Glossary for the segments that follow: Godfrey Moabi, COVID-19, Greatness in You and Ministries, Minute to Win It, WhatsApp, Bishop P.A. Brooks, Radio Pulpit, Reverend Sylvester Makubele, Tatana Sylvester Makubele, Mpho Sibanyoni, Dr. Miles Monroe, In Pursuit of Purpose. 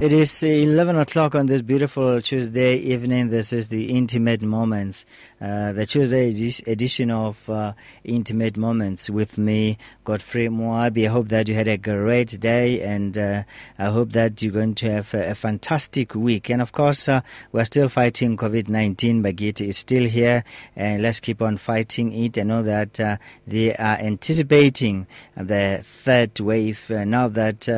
It is 11 o'clock on this beautiful Tuesday evening. This is the Intimate Moments, the Tuesday edition of Intimate Moments with me, Godfrey Moabi. I hope that you had a great day, and I hope that you're going to have a fantastic week. And of course, we're still fighting COVID-19, but it is still here, and let's keep on fighting it. I know that they are anticipating the third wave now that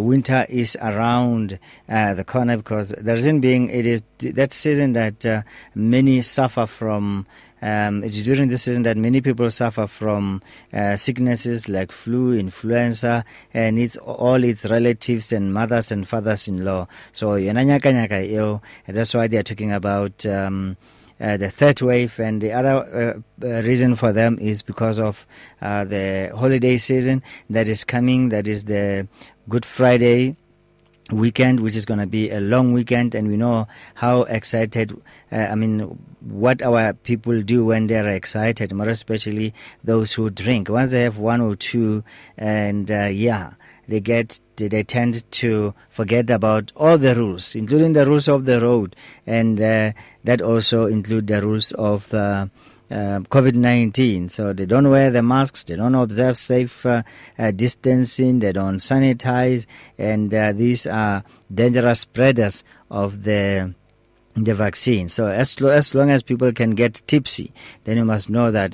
winter is around the corner, because the reason being it is that season that many suffer from. It's during this season that many people suffer from sicknesses like flu, influenza, and it's all its relatives and mothers and fathers-in-law. So that's why they are talking about the third wave, and the other reason for them is because of the holiday season that is coming. That is the Good Friday weekend, which is going to be a long weekend, and we know how excited what our people do when they're excited, more especially those who drink. Once they have one or two, and they tend to forget about all the rules, including the rules of the road, and that also include the rules of COVID-19. So they don't wear the masks, they don't observe safe distancing, they don't sanitize, and these are dangerous spreaders of the vaccine. So as long as people can get tipsy, then you must know that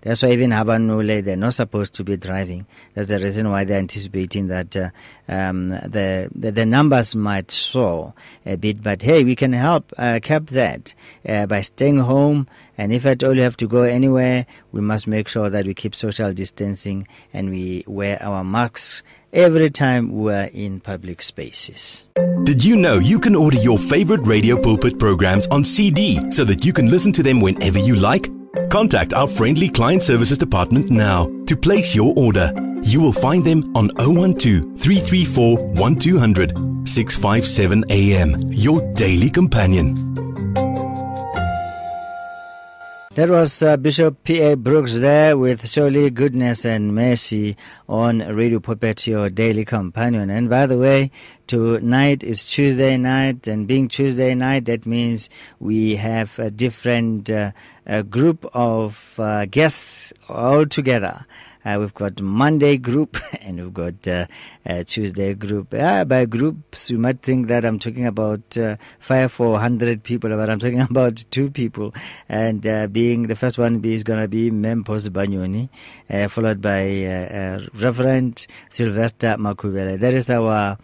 that's why even Habanule, they're not supposed to be driving. That's the reason why they're anticipating that the numbers might soar a bit. But hey, we can help cap that by staying home. And if at all you have to go anywhere, we must make sure that we keep social distancing and we wear our masks every time we're in public spaces. Did you know you can order your favorite Radio Pulpit programs on CD so that you can listen to them whenever you like? Contact our friendly client services department now to place your order. You will find them on 012-334-1200, 657 AM, your daily companion. That was Bishop P.A. Brooks there with Surely Goodness and Mercy on Radio Pulpit, your daily companion. And by the way, tonight is Tuesday night, and being Tuesday night, that means we have a different group of guests all together. We've got Monday group and we've got Tuesday group. By groups, you might think that I'm talking about 500 or 100 people, but I'm talking about two people. And being the first one is going to be Mpho Sibanyoni, followed by Reverend Sylvester Makubele. That is our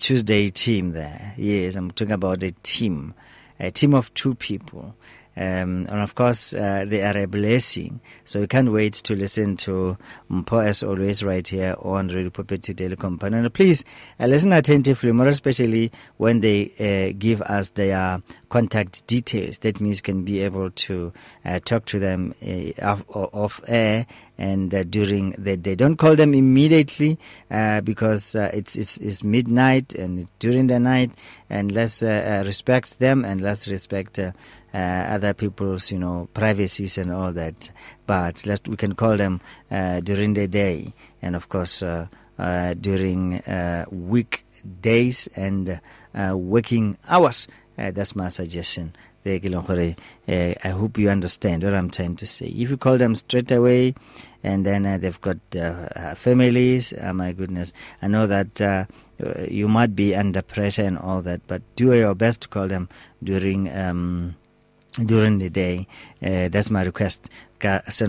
Tuesday team there. Yes, I'm talking about a team of two people. And of course, they are a blessing. So we can't wait to listen to Mpho as always right here on Radio Pulpit Daily Companion. And please listen attentively, more especially when they give us their contact details. That means you can be able to talk to them off air and during the day. Don't call them immediately because it's midnight and during the night. And let's respect them, and let's respect other people's, privacies and all that. But we can call them during the day, and of course during weekdays and working hours. That's my suggestion. I hope you understand what I'm trying to say. If you call them straight away, and then they've got families, my goodness, I know that you might be under pressure and all that, but do your best to call them during the day. That's my request. If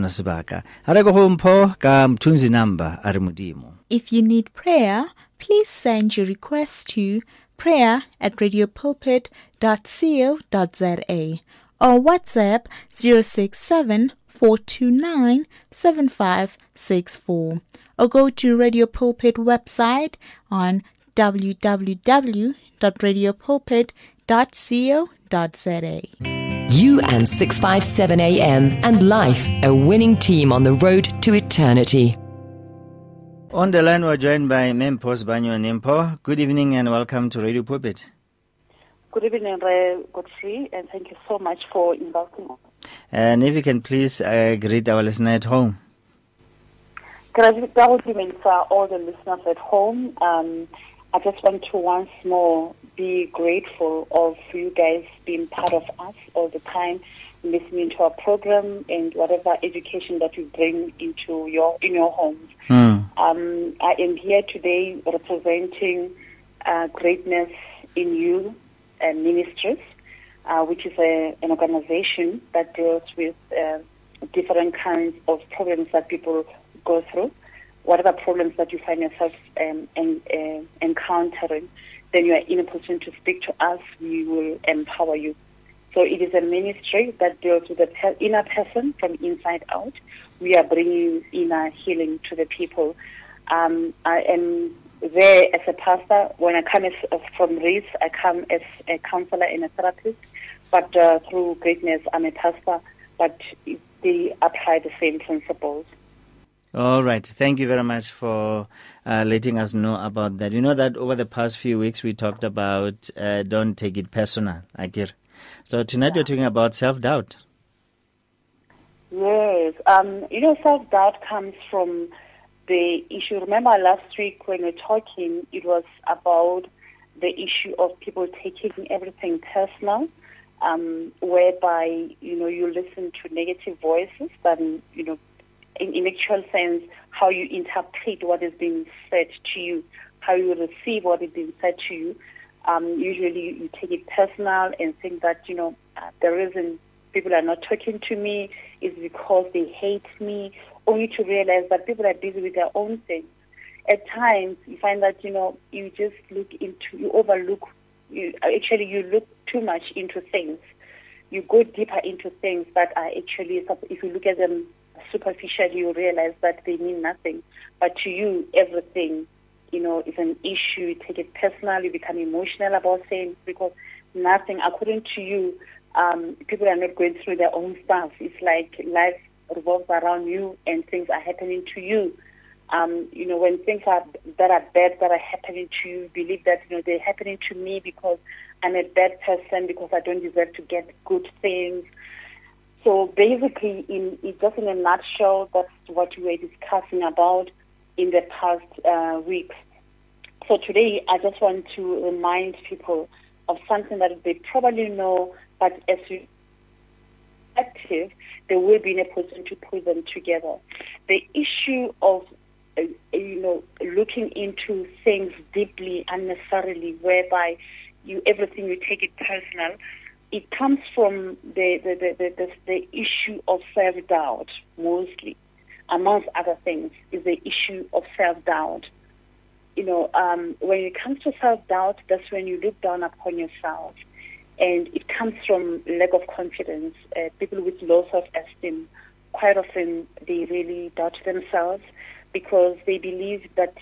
you need prayer, please send your request to prayer@radiopulpit.co.za or WhatsApp 067-429-7564, or go to Radio Pulpit website on www.radiopulpit.co.za. You and 657 AM and life, a winning team on the road to eternity. On the line, we're joined by Mpho Sibanyoni. Mpho, good evening and welcome to Radio Pulpit. Good evening, Godfrey, and thank you so much for inviting us. And if you can please greet our listener at home. Gratitude for all the listeners at home. I just want to once more be grateful of you guys being part of us all the time, listening to our program and whatever education that you bring into your homes. I am here today representing Greatness in You and Ministries, which is an organization that deals with different kinds of problems that people go through. Whatever problems that you find yourself encountering, then you are in a position to speak to us. We will empower you. So it is a ministry that deals with the inner person from inside out. We are bringing inner healing to the people. I am there as a pastor. When I come from Reeds, I come as a counselor and a therapist. But through Greatness, I'm a pastor. But they apply the same principles. All right. Thank you very much for letting us know about that. You know that over the past few weeks, we talked about don't take it personal, Akir. So tonight we're talking about self-doubt. Yes. Self-doubt comes from the issue. Remember last week when we were talking, it was about the issue of people taking everything personal, whereby, you listen to negative voices and, in actual sense, how you interpret what is being said to you, how you receive what is being said to you. Usually you take it personal and think that, the reason people are not talking to me is because they hate me, only to realize that people are busy with their own things. At times, you find that, you just you look too much into things. You go deeper into things that are actually, if you look at them superficially, you realize that they mean nothing. But to you, everything, is an issue. You take it personal. You become emotional about things because nothing, according to you, people are not going through their own stuff. It's like life revolves around you and things are happening to you. When things that are bad that are happening to you, believe that, they're happening to me because I'm a bad person, because I don't deserve to get good things. So basically, in a nutshell, that's what we were discussing about in the past weeks. So today, I just want to remind people of something that they probably know, but as you active, they will be in a position to put them together. The issue of looking into things deeply, unnecessarily, whereby everything you take it personal. It comes from the issue of self-doubt, mostly, amongst other things, is the issue of self-doubt. When it comes to self-doubt, that's when you look down upon yourself. And it comes from lack of confidence. People with low self-esteem, quite often they really doubt themselves because they believe that,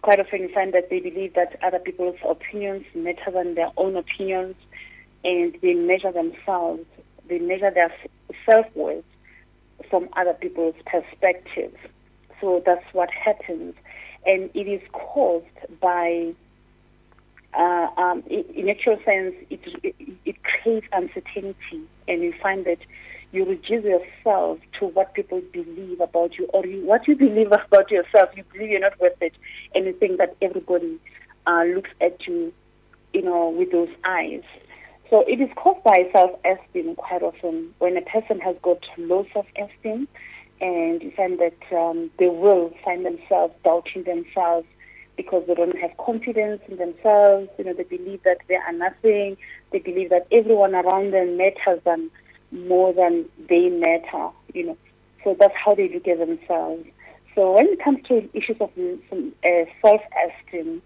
quite often you find that they believe that other people's opinions matter than their own opinions, and they measure themselves, they measure their self-worth from other people's perspectives. So that's what happens. And it is caused by, in actual sense, it creates uncertainty, and you find that you reduce yourself to what people believe about you, or what you believe about yourself. You believe you're not worth it, and you think that everybody looks at you, with those eyes. So it is caused by self-esteem quite often. When a person has got low self-esteem, and you find that they will find themselves doubting themselves because they don't have confidence in themselves. They believe that they are nothing. They believe that everyone around them matters than more than they matter, So that's how they look at themselves. So when it comes to issues of self-esteem,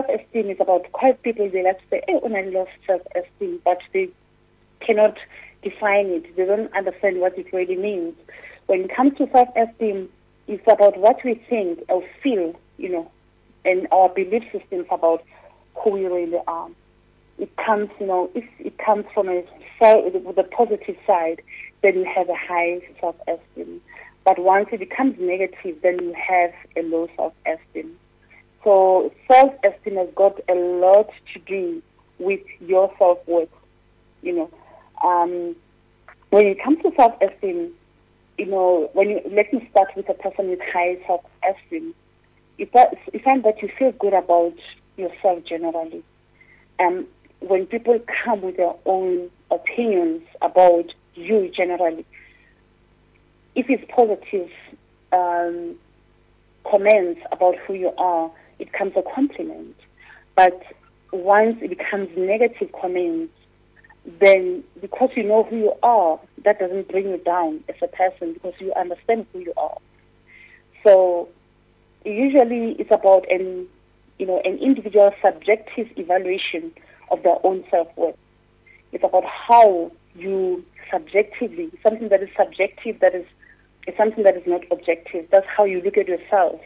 self-esteem is about quite people, they like to say, "Hey, when I lost self-esteem," but they cannot define it. They don't understand what it really means. When it comes to self-esteem, it's about what we think or feel, and our belief systems about who we really are. It comes, it comes from the positive side, then you have a high self-esteem. But once it becomes negative, then you have a low self-esteem. So self-esteem has got a lot to do with your self-worth. When it comes to self-esteem, you know, let me start with a person with high self-esteem. It's time that you feel good about yourself generally. When people come with their own opinions about you generally, if it's positive comments about who you are, it becomes a compliment. But once it becomes negative comments, then because you know who you are, that doesn't bring you down as a person because you understand who you are. So usually it's about an individual subjective evaluation of their own self-worth. It's about how you subjectively, something that is subjective, that is something that is not objective. That's how you look at yourself,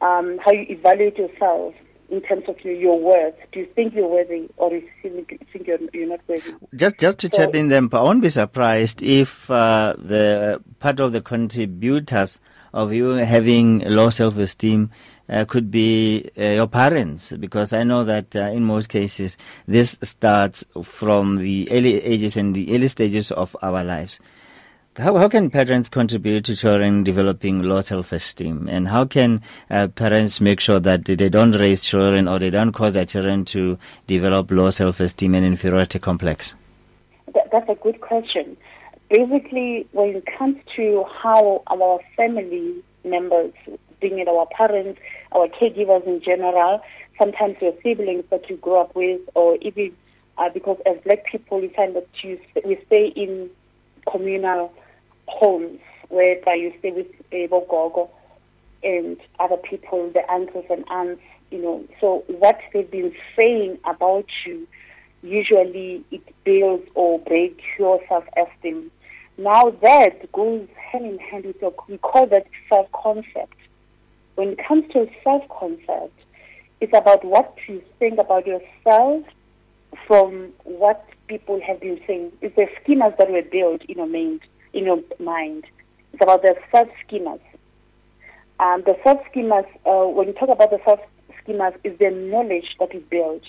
how you evaluate yourself in terms of your worth. Do you think you're worthy, or do you think you're not worthy? Just to chip in them, I won't be surprised if the part of the contributors of you having low self-esteem could be your parents, because I know that in most cases this starts from the early ages and the early stages of our lives. How can parents contribute to children developing low self-esteem, and how can parents make sure that they don't raise children or they don't cause their children to develop low self-esteem and inferiority complex? That's a good question. Basically, when it comes to how our family members, being it our parents, our caregivers in general, sometimes your siblings that you grow up with, or even because as Black people, you find that we stay in communal homes whereby you stay with a bogogo and other people, the uncles and aunts, So what they've been saying about you, usually it builds or breaks your self-esteem. Now that goes hand in hand with we call that self-concept. When it comes to self-concept, it's about what you think about yourself from what people have been saying. It's the schemas that were built in your mind. It's about the self-schemas. The self-schemas, when you talk about the self-schemas, is the knowledge that is built.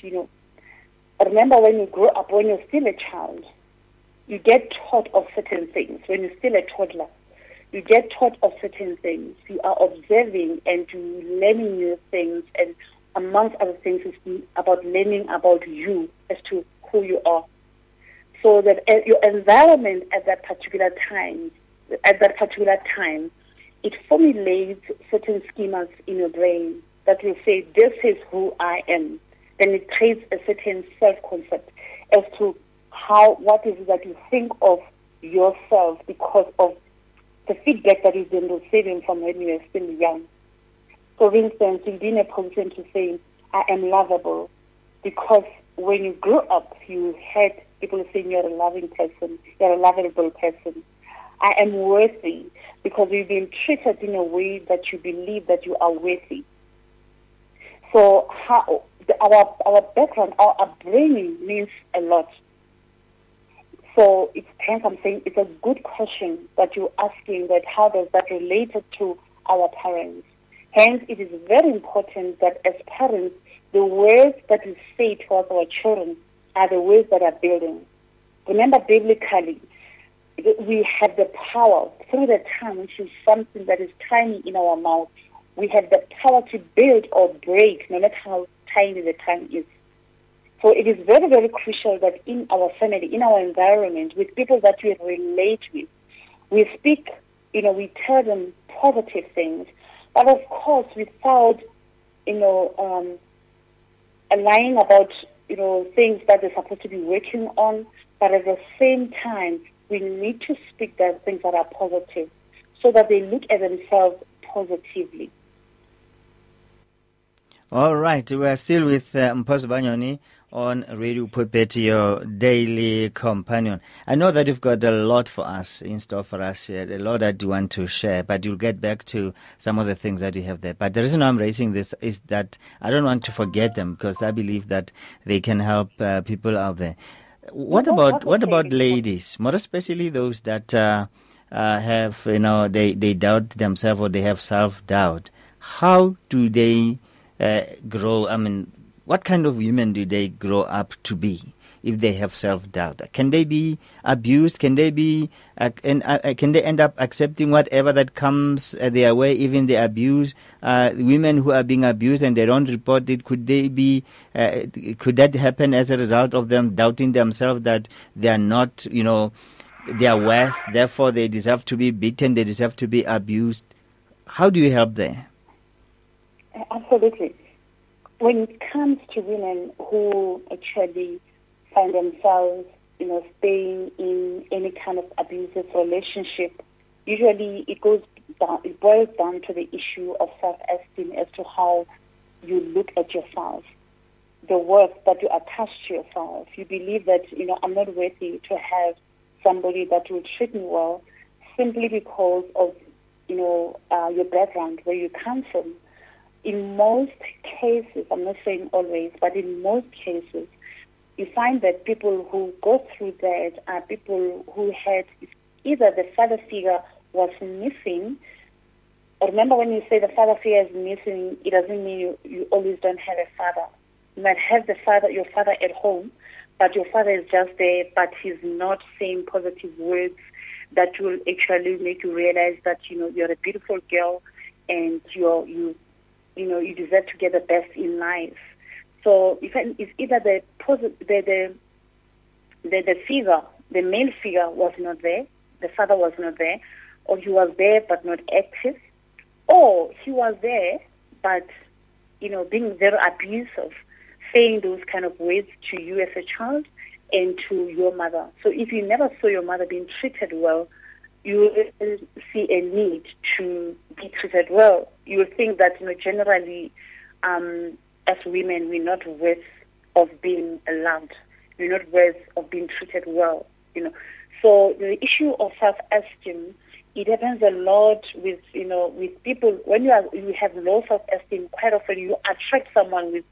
Remember when you grow up, when you're still a child, you get taught of certain things. When you're still a toddler, you get taught of certain things. You are observing and you learning new things, and amongst other things is about learning about you as to who you are. So that your environment at that particular time, it formulates certain schemas in your brain that will say, this is who I am. Then it creates a certain self-concept as to what is it that you think of yourself because of the feedback that you've been receiving from when you were still young. So, for instance, you've been in a position to say, I am lovable, because when you grew up, you had people saying you're a loving person, you're a lovable person. I am worthy, because you've been treated in a way that you believe that you are worthy. So our background, our upbringing means a lot. So I'm saying it's a good question that you're asking, that how does that relate to our parents? Hence, it is very important that as parents, the words that we say towards our children are the words that are building. Remember, biblically, we have the power through the tongue, which is something that is tiny in our mouth. We have the power to build or break, no matter how tiny the tongue is. So it is very, very crucial that in our family, in our environment, with people that we relate with, we speak, we tell them positive things, but of course without, lying about, things that they're supposed to be working on, but at the same time, we need to speak that things that are positive so that they look at themselves positively. All right, we are still with Mpho Sibanyoni on Radio Pulpit, your daily companion. I know that you've got a lot for us in store for us here, a lot that you want to share, but you'll get back to some of the things that you have there. But the reason I'm raising this is that I don't want to forget them, because I believe that they can help people out there. What about ladies, more especially those that have, they doubt themselves or they have self-doubt? How do they grow? I mean, what kind of women do they grow up to be? if they have self-doubt? Can they be abused? Can they be can they end up accepting whatever that comes their way, even the abuse? Women who are being abused and they don't report it, could that happen as a result of them doubting themselves that they are not, their worth, therefore they deserve to be beaten, they deserve to be abused? How do you help there? Absolutely. When it comes to women who actually find themselves, staying in any kind of abusive relationship, usually it boils down to the issue of self-esteem as to how you look at yourself, the worth that you attach to yourself. You believe that, I'm not worthy to have somebody that will treat me well simply because of, your background, where you come from. In most cases, I'm not saying always, but in most cases, you find that people who go through that are people who had either the father figure was missing. Remember, when you say the father figure is missing, it doesn't mean you always don't have a father. You might have your father at home, but your father is just there, but he's not saying positive words that will actually make you realize that, you're a beautiful girl and you deserve to get the best in life. So it's either the figure, the male figure was not there, the father was not there, or he was there but not active, or he was there but, being very abusive, saying those kind of words to you as a child and to your mother. So if you never saw your mother being treated well, you will see a need to be treated well. You will think that, generally, as women, we're not worth of being loved. We're not worth of being treated well, So the issue of self-esteem, it happens a lot with, with people. When you have low self-esteem, quite often you attract someone with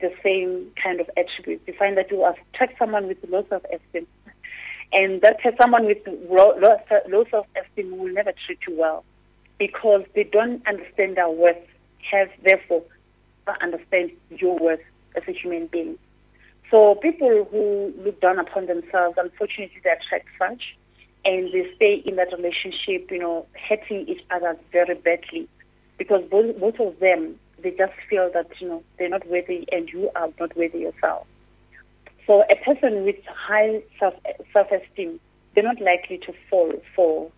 the same kind of attributes. You find that you attract someone with low self-esteem. And that someone with low self-esteem will never treat you well because they don't understand their worth, therefore don't understand your worth as a human being. So people who look down upon themselves, unfortunately, they attract such, and they stay in that relationship, hurting each other very badly because both of them, they just feel that, they're not worthy and you are not worthy yourself. So a person with high self-esteem, they're not likely to fall for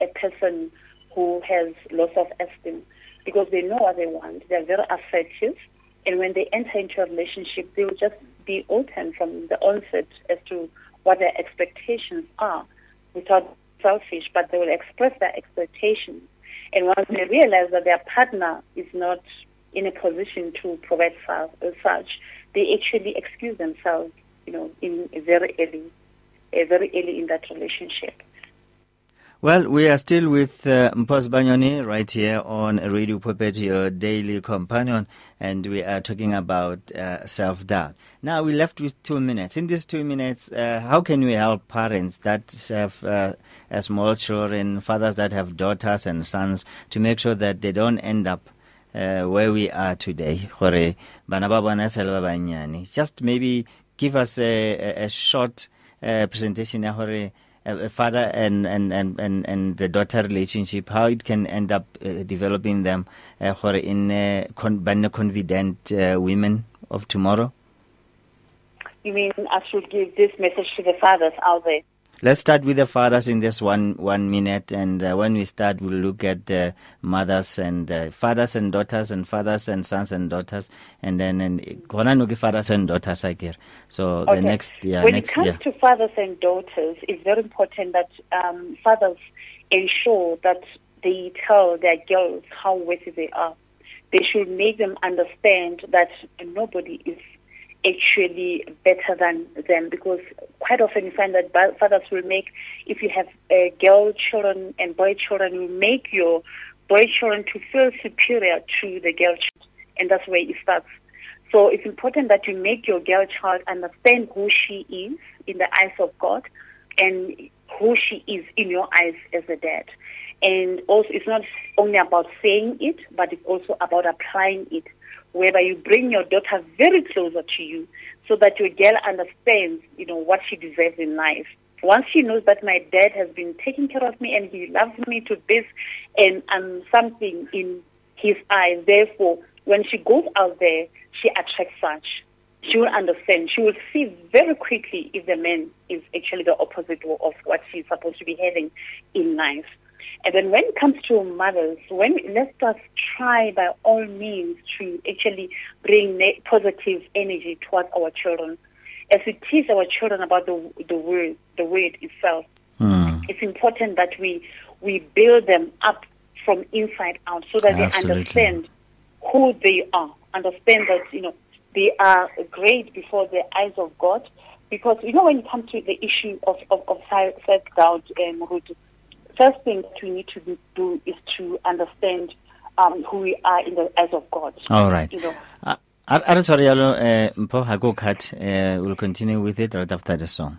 a person who has low self-esteem because they know what they want. They're very assertive, and when they enter into a relationship, they will just be open from the onset as to what their expectations are without selfish, but they will express their expectations. And once they realize that their partner is not in a position to provide such, they actually excuse themselves in very early in that relationship. Well, we are still with Mpho Sibanyoni right here on Radio Pulpit, your daily companion, and we are talking about self-doubt. Now we're left with 2 minutes. In these 2 minutes, how can we help parents that have small children, fathers that have daughters and sons, to make sure that they don't end up where we are today? Just maybe give us a short presentation of a father and the daughter relationship, how it can end up developing them in confident women of tomorrow. You mean I should give this message to the fathers out there? Let's start with the fathers in this one minute, and when we start, we'll look at mothers and fathers and daughters and fathers and sons and daughters, and then fathers and daughters, I guess. So okay. When it comes to fathers and daughters, it's very important that fathers ensure that they tell their girls how worthy they are. They should make them understand that nobody is actually better than them, because quite often you find that fathers will make, if you have girl children and boy children, you make your boy children to feel superior to the girl child, and that's where it starts. So it's important that you make your girl child understand who she is in the eyes of God and who she is in your eyes as a dad. And also, it's not only about saying it, but it's also about applying it. whereby you bring your daughter very closer to you so that your girl understands, you know, what she deserves in life. Once she knows that my dad has been taking care of me and he loves me to this and I'm something in his eyes, therefore, when she goes out there, she attracts such. She will understand. She will see very quickly if the man is actually the opposite of what she's supposed to be having in life. And then when it comes to mothers, let us try by all means to actually bring positive energy towards our children. As we teach our children about the word itself, it's important that we build them up from inside out so that Absolutely. They understand who they are, understand that, you know, they are great before the eyes of God. Because, you know, when it comes to the issue of self-doubt, first thing that we need to do is to understand who we are in the eyes of God. All right. You know. We'll continue with it right after the song.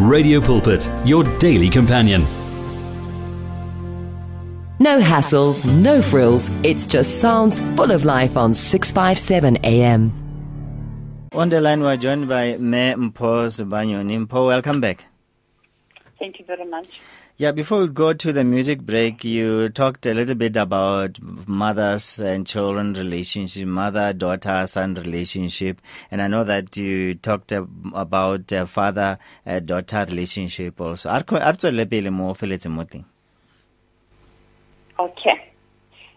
Radio Pulpit, your daily companion. No hassles, no frills. It's just sounds full of life on 657 AM. On the line, we're joined by Mpho Sibanyoni. Mpho, welcome back. Thank you very much. Yeah, before we go to the music break, you talked a little bit about mothers and children relationship, mother-daughter, son relationship. And I know that you talked about father-daughter relationship also. Okay.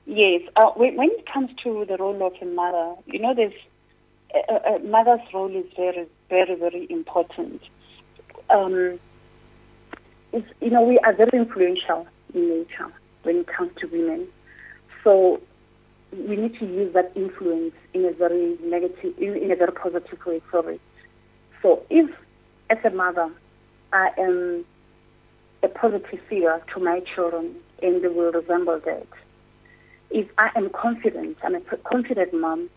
Yes. When it comes to the role of a mother, you know, there's a mother's role is very, very, very important. You know, we are very influential in nature when it comes to women. So we need to use that influence in a very negative, in a very positive way. So if, as a mother, I am a positive figure to my children, and they will resemble that. If I am confident, I'm a confident mom,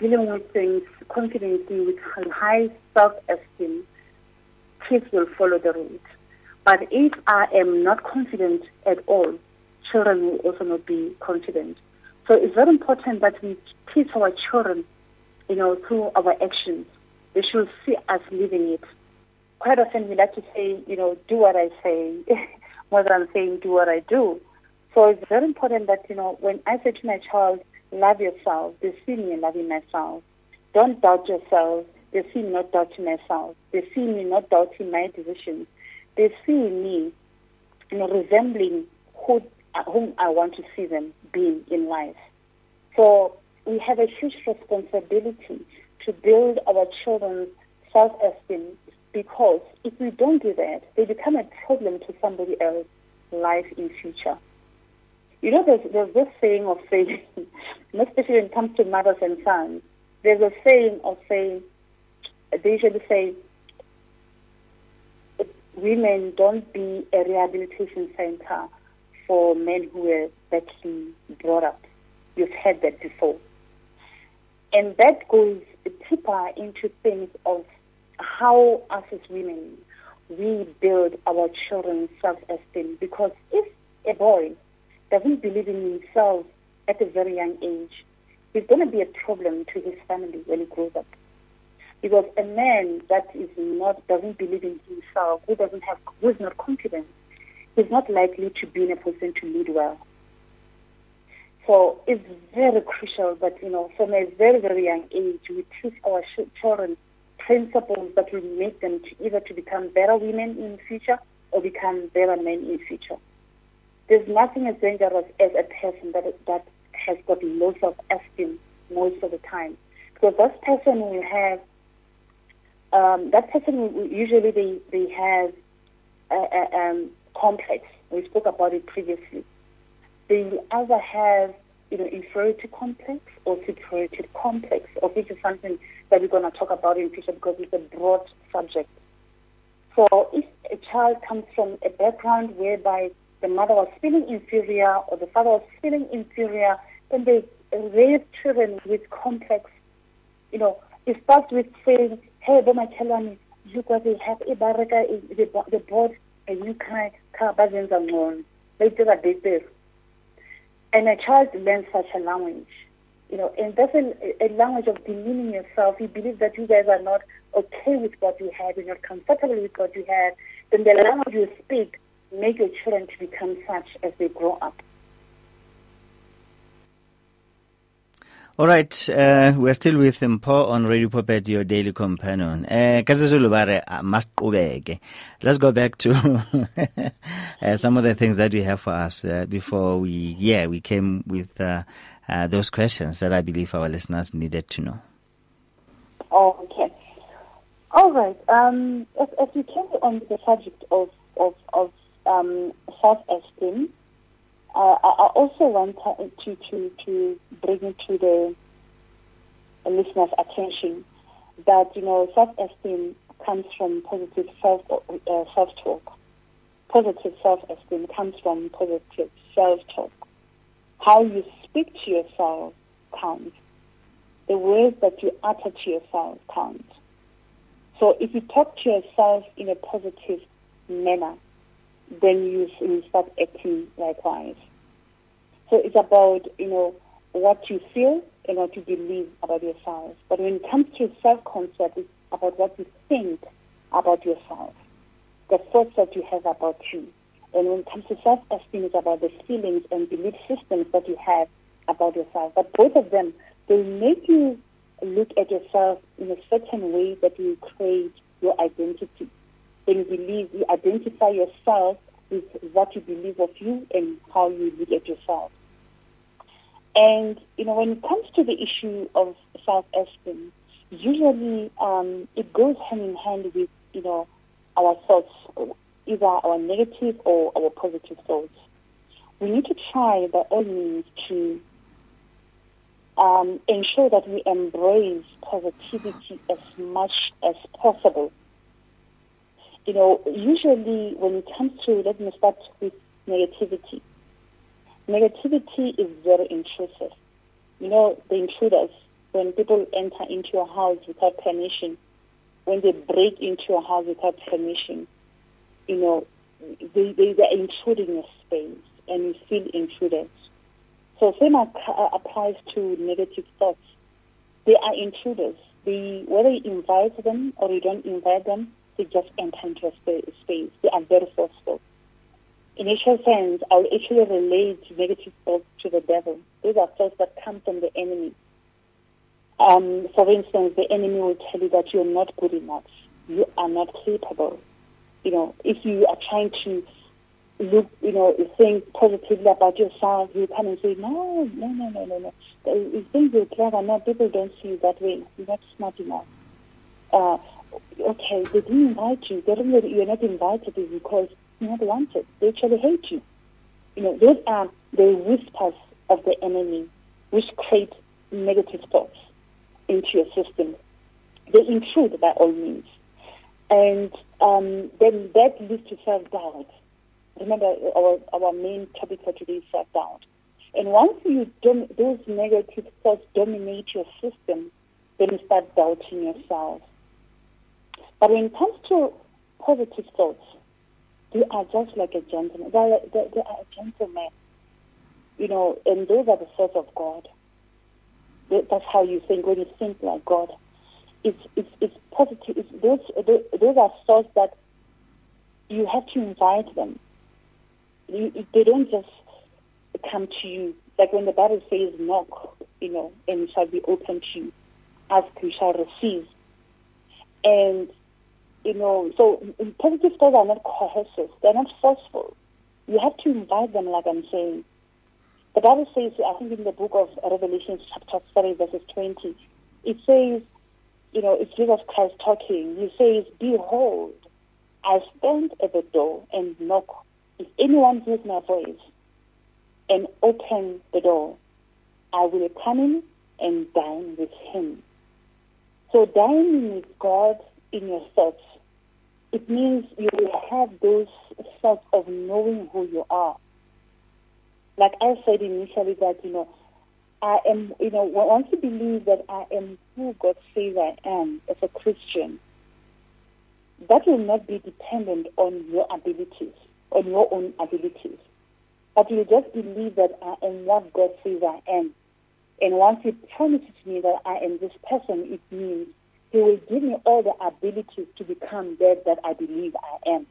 dealing with things confidently with high self-esteem, kids will follow the route. But if I am not confident at all, children will also not be confident. So it's very important that we teach our children, you know, through our actions. They should see us living it. Quite often we like to say, you know, do what I say, more than saying do what I do. So it's very important that, you know, when I say to my child, love yourself, they see me loving myself. Don't doubt yourself, they see me not doubting myself. They see me not doubting my decisions. They see me, you know, resembling whom I want to see them being in life. So we have a huge responsibility to build our children's self-esteem, because if we don't do that, they become a problem to somebody else's life in future. You know, there's this saying of saying, especially when it comes to mothers and sons, there's a saying of saying, they usually say, women don't be a rehabilitation center for men who were badly brought up. You've heard that before. And that goes deeper into things of how us as women, we build our children's self-esteem. Because if a boy doesn't believe in himself at a very young age, he's going to be a problem to his family when he grows up. Because a man that doesn't believe in himself, who is not confident, is not likely to be in a position to lead well. So it's very crucial that, from a very, very young age, we teach our children principles that will make them either become better women in future or become better men in future. There's nothing as dangerous as a person that has got low self-esteem most of the time. Because usually they have a complex. We spoke about it previously. They either have inferiority complex or superiority complex, or which is something that we're going to talk about in future because it's a broad subject. So if a child comes from a background whereby the mother was feeling inferior or the father was feeling inferior, then they raise children with complex. It starts with saying, "Hey, my children, look what they have. They bought a new car, but then they're wrong. They did a big deal." And a child learns such a language, and that's a language of demeaning yourself. You believe that you guys are not okay with what you have, you're not comfortable with what you have. Then the language you speak make your children to become such as they grow up. All right, we're still with Mpho on Radio Pulpit, your daily companion. Let's go back to some of the things that you have for us before we came with those questions that I believe our listeners needed to know. Okay. All right. As we came on the subject of self-esteem, I also want to bring it to the listener's attention that self-esteem comes from positive self-talk. Positive self-esteem comes from positive self-talk. How you speak to yourself counts. The words that you utter to yourself count. So if you talk to yourself in a positive manner, then you start acting likewise. So it's about, what you feel and what you believe about yourself. But when it comes to self-concept, it's about what you think about yourself, the thoughts that you have about you. And when it comes to self-esteem, it's about the feelings and belief systems that you have about yourself. But both of them, they make you look at yourself in a certain way that you create your identity. When you believe, you identify yourself with what you believe of you and how you look at yourself. And, when it comes to the issue of self-esteem, usually it goes hand in hand with, our thoughts, either our negative or our positive thoughts. We need to try by all means to ensure that we embrace positivity as much as possible. Usually when it comes to, let me start with negativity. Negativity is very intrusive. The intruders, when people enter into your house without permission, when they break into your house without permission, they are intruding your space and you feel intruded. So same applies to negative thoughts. They are intruders. Whether you invite them or you don't invite them, they just enter into a space. They are very forceful. In actual sense, I would actually relate negative thoughts to the devil. These are thoughts that come from the enemy. For instance, the enemy will tell you that you're not good enough. You are not capable. If you are trying to look, think positively about yourself, you come and say, no. You think you're clever. No, people don't see you that way. You're not smart enough. Okay, they didn't invite you. The reason you're not invited is because you're not wanted. They actually hate you. Those are the whispers of the enemy which create negative thoughts into your system. They intrude by all means. And then that leads to self-doubt. Remember, our main topic for today is self-doubt. And once those negative thoughts dominate your system, then you start doubting yourself. But when it comes to positive thoughts, they are just like a gentleman. They are a gentleman. you know, and those are the thoughts of God. That's how you think when you think like God. It's positive. Those are thoughts that you have to invite them. They don't just come to you. Like when the Bible says, knock, you know, and it shall be opened to you. Ask, you shall receive. And, you know, so positive thoughts are not coercive. They're not forceful. You have to invite them, like I'm saying. The Bible says, I think in the book of Revelation, chapter 3, verses 20, it says, you know, it's Jesus Christ talking. He says, behold, I stand at the door and knock. If anyone hears my voice and open the door, I will come in and dine with him. So dining with God in your thoughts, it means you will have those thoughts of knowing who you are. Like I said initially that, you know, I am, you know, once you believe that I am who God says I am as a Christian, that will not be dependent on your abilities, on your own abilities. But you just believe that I am what God says I am. And once He promises me that I am this person, it means He will give me all the abilities to become that I believe I am.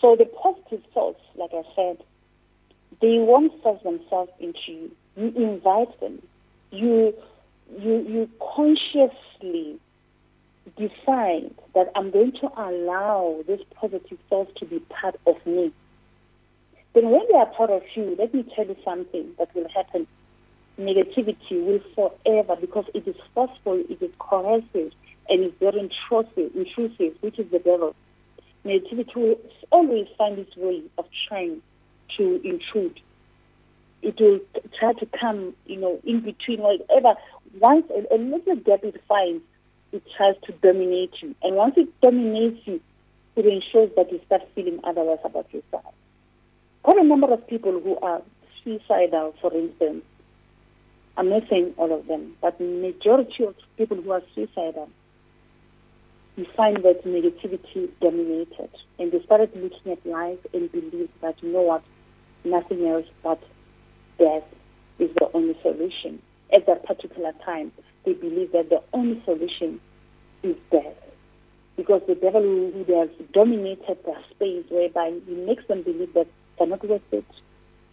So the positive thoughts, like I said, they won't force themselves into you. You invite them. You consciously decide that I'm going to allow this positive thoughts to be part of me. Then when they are part of you, let me tell you something that will happen. Negativity will forever, because it is forceful, it is coercive, and it's very intrusive, which is the devil. Negativity will always find its way of trying to intrude. It will try to come, you know, in between, whatever. Once a little gap it finds, it tries to dominate you. And once it dominates you, it ensures that you start feeling otherwise about yourself. Quite a number of people who are suicidal, for instance, I'm not saying all of them, but majority of people who are suicidal, you find that negativity dominated. And they started looking at life and believed that, you know what, nothing else but death is the only solution. At that particular time, they believe that the only solution is death. Because the devil who has dominated their space, whereby he makes them believe that they're not worth it,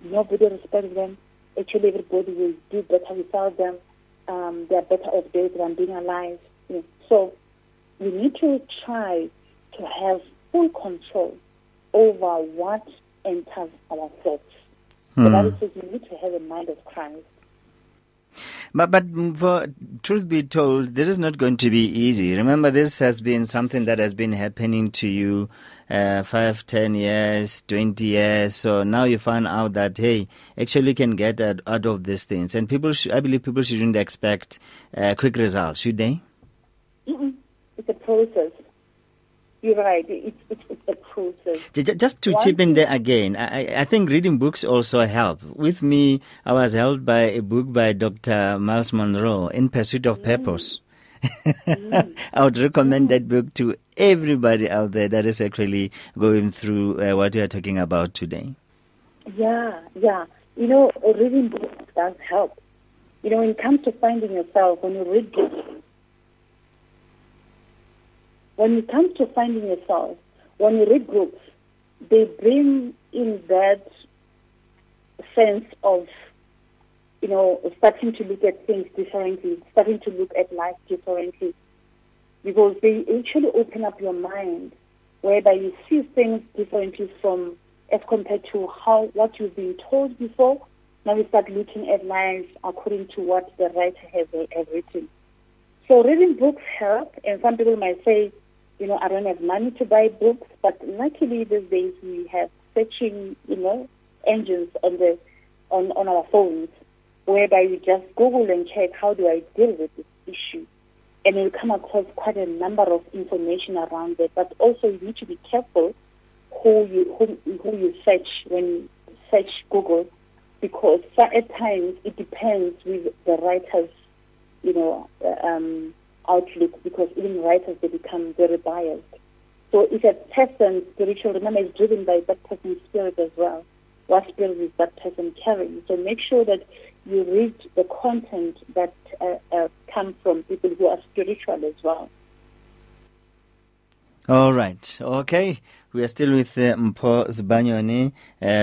nobody respects them, actually everybody will do better without them, they're better off dead than being alive. You know. So we need to try to have full control over what enters our thoughts. The Bible says we need to have a mind of Christ. But truth be told, this is not going to be easy. Remember, this has been something that has been happening to you 5, 10 years, 20 years. So now you find out that, hey, actually you can get out of these things. And people, I believe people shouldn't expect quick results, should they? Mm-mm. It's a process. You're right. It's a process. Just to chip in there again, I think reading books also help. With me, I was helped by a book by Dr. Miles Monroe, In Pursuit of Purpose. I would recommend that book to everybody out there that is actually going through what we are talking about today. Yeah. You know, reading books does help. You know, when it comes to finding yourself, when you read books, they bring in that sense of, you know, starting to look at things differently, starting to look at life differently, because they actually open up your mind, whereby you see things differently from as compared to what you've been told before. Now you start looking at life according to what the writer has written. So reading books help, and some people might say, you know, I don't have money to buy books, but luckily these days we have searching, you know, engines on our phones, whereby you just Google and check how do I deal with this issue, and you'll come across quite a number of information around it. But also you need to be careful who you search when you search Google, because at times it depends with the writers, you know, outlook, because even writers, they become very biased. So if a person's spiritual, remember, is driven by that person's spirit as well. what spirit is that person carrying. So make sure that you read the content that comes from people who are spiritual as well. All right. Okay. We are still with Mpho Sibanyoni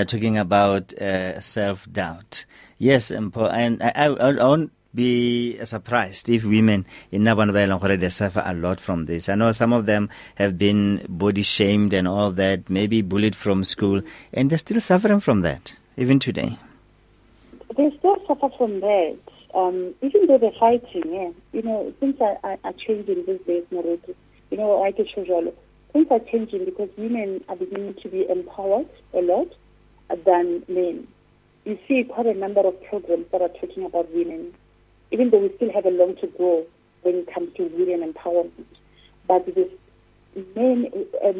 talking about self-doubt. Yes, Mpho, and I won't be surprised if women in Nabanabela, they suffer a lot from this. I know some of them have been body shamed and all that, maybe bullied from school, and they're still suffering from that, even today. They still suffer from that, even though they're fighting, yeah. You know, things are changing these days, Maroti. You know, like a children, things are changing because women are beginning to be empowered a lot than men. You see quite a number of programs that are talking about women, even though we still have a long to go when it comes to women empowerment. But this men,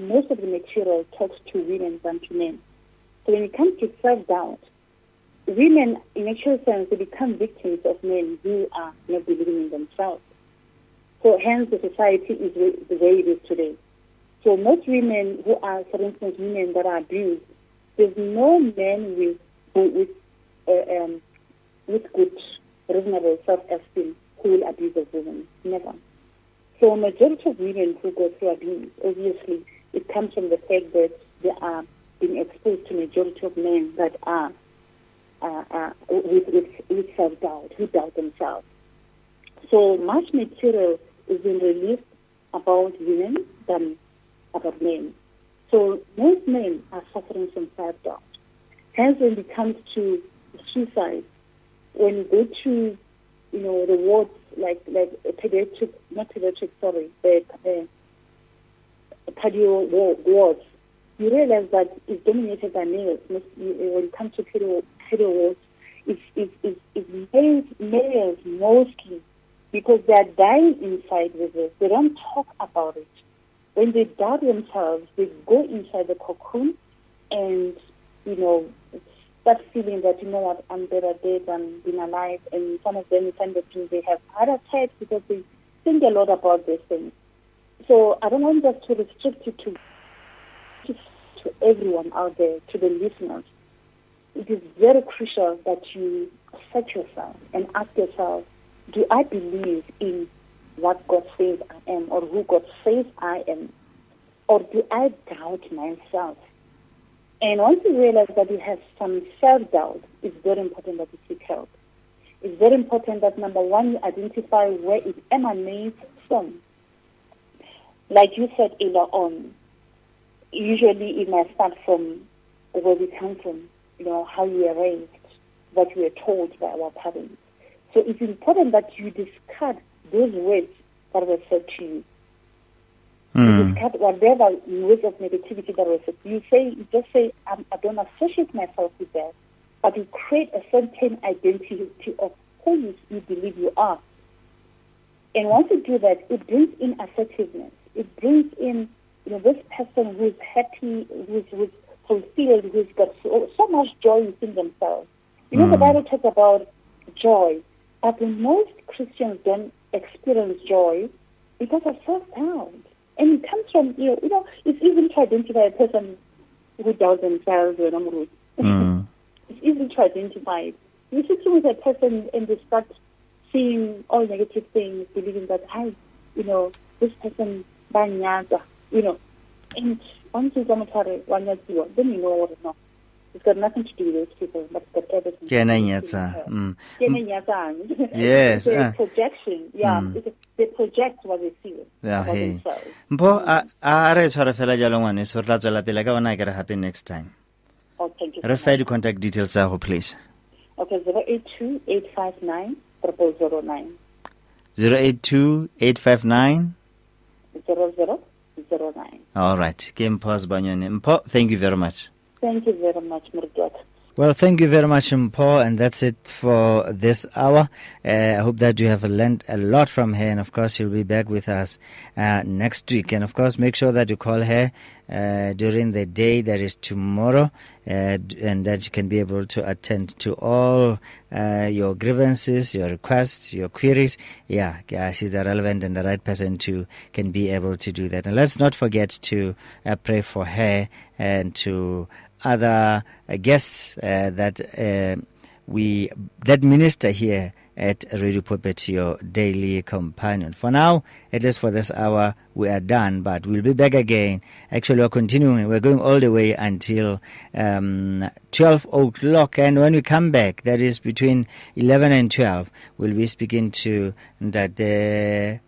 most of the material talks to women than to men. So when it comes to self-doubt, women, in actual sense, they become victims of men who are not believing in themselves. So hence the society is the way it is today. So most women who are, for instance, women that are abused, there's no men with good, reasonable self-esteem who will abuse a woman. Never. So majority of women who go through abuse, obviously, it comes from the fact that they are being exposed to majority of men that are with self-doubt, who doubt themselves. So much material is being released about women than about men. So most men are suffering from self-doubt. Hence, when it comes to suicide, when you go to, you know, the wards like cardio wards, you realize that it's dominated by males. When it comes to cardio wards, it's males mostly, because they are dying inside with this. They don't talk about it. When they doubt themselves, they go inside the cocoon and, you know, start feeling that, you know what, I'm better dead than being alive. And some of them, they have heart attacks because they think a lot about these things. So I don't want us to restrict it to everyone out there, to the listeners. It is very crucial that you set yourself and ask yourself, do I believe in what God says I am or who God says I am? Or do I doubt myself? And once you realize that you have some self-doubt, it's very important that you seek help. It's very important that, number one, you identify where it emanates from. Like you said earlier on, usually it might start from where we come from, you know, how you were raised, what you were told by our parents. So it's important that you discard those words that were said to you. You discard whatever words of negativity that were said. You just say, I don't associate myself with that, but you create a certain identity of who you believe you are. And once you do that, it brings in assertiveness. It brings in, you know, this person who is happy, who is fulfilled, who has got so much joy within themselves. You know, the Bible talks about joy. But most Christians don't experience joy because of self-doubt. And it comes from, you know, it's easy to identify a person who doubts themselves when I'm rude. It's easy to identify. You sit with a person and they start seeing all negative things, believing that, you know, this person, you know. And once you come to one year, then you know what it's not. It's got nothing to do with those people, but it's got everything to do with Yes. Projection, yeah. They project what they see. Yeah, hey. I'll happy next time. Oh, thank you. Refer to contact details, please. Okay, 082-859-0009. 082-859-0009. All right. Mpho, thank you very much. Thank you very much, Murgat. Well, thank you very much, Mpho, and that's it for this hour. I hope that you have learned a lot from her, and of course, she'll be back with us next week. And of course, make sure that you call her during the day, that is tomorrow, and that you can be able to attend to all your grievances, your requests, your queries. Yeah, she's the relevant and the right person to can be able to do that. And let's not forget to pray for her and to other guests that minister here at Radio Pulpit, your daily companion. For now, at least for this hour, we are done, but we'll be back again. Actually, we're continuing. We're going all the way until 12 o'clock. And when we come back, that is between 11 and 12, we'll be speaking to Reverend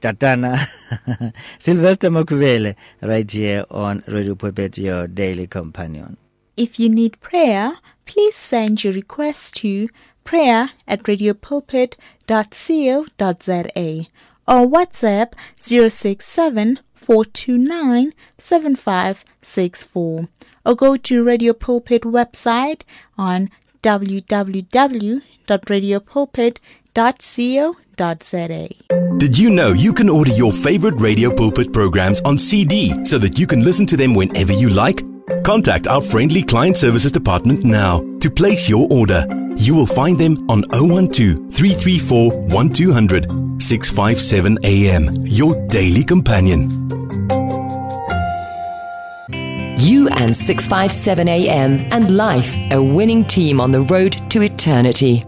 Tatana Sylvester Makubele right here on Radio Pulpit, your daily companion. If you need prayer, please send your request to prayer@radiopulpit.co.za or WhatsApp 067-429-7564 or go to Radio Pulpit website on www.radiopulpit.co.za. Did you know you can order your favorite Radio Pulpit programs on CD so that you can listen to them whenever you like? Contact our friendly client services department now to place your order. You will find them on 012-334-1200, 657 AM, your daily companion. You and 657 AM and life, a winning team on the road to eternity.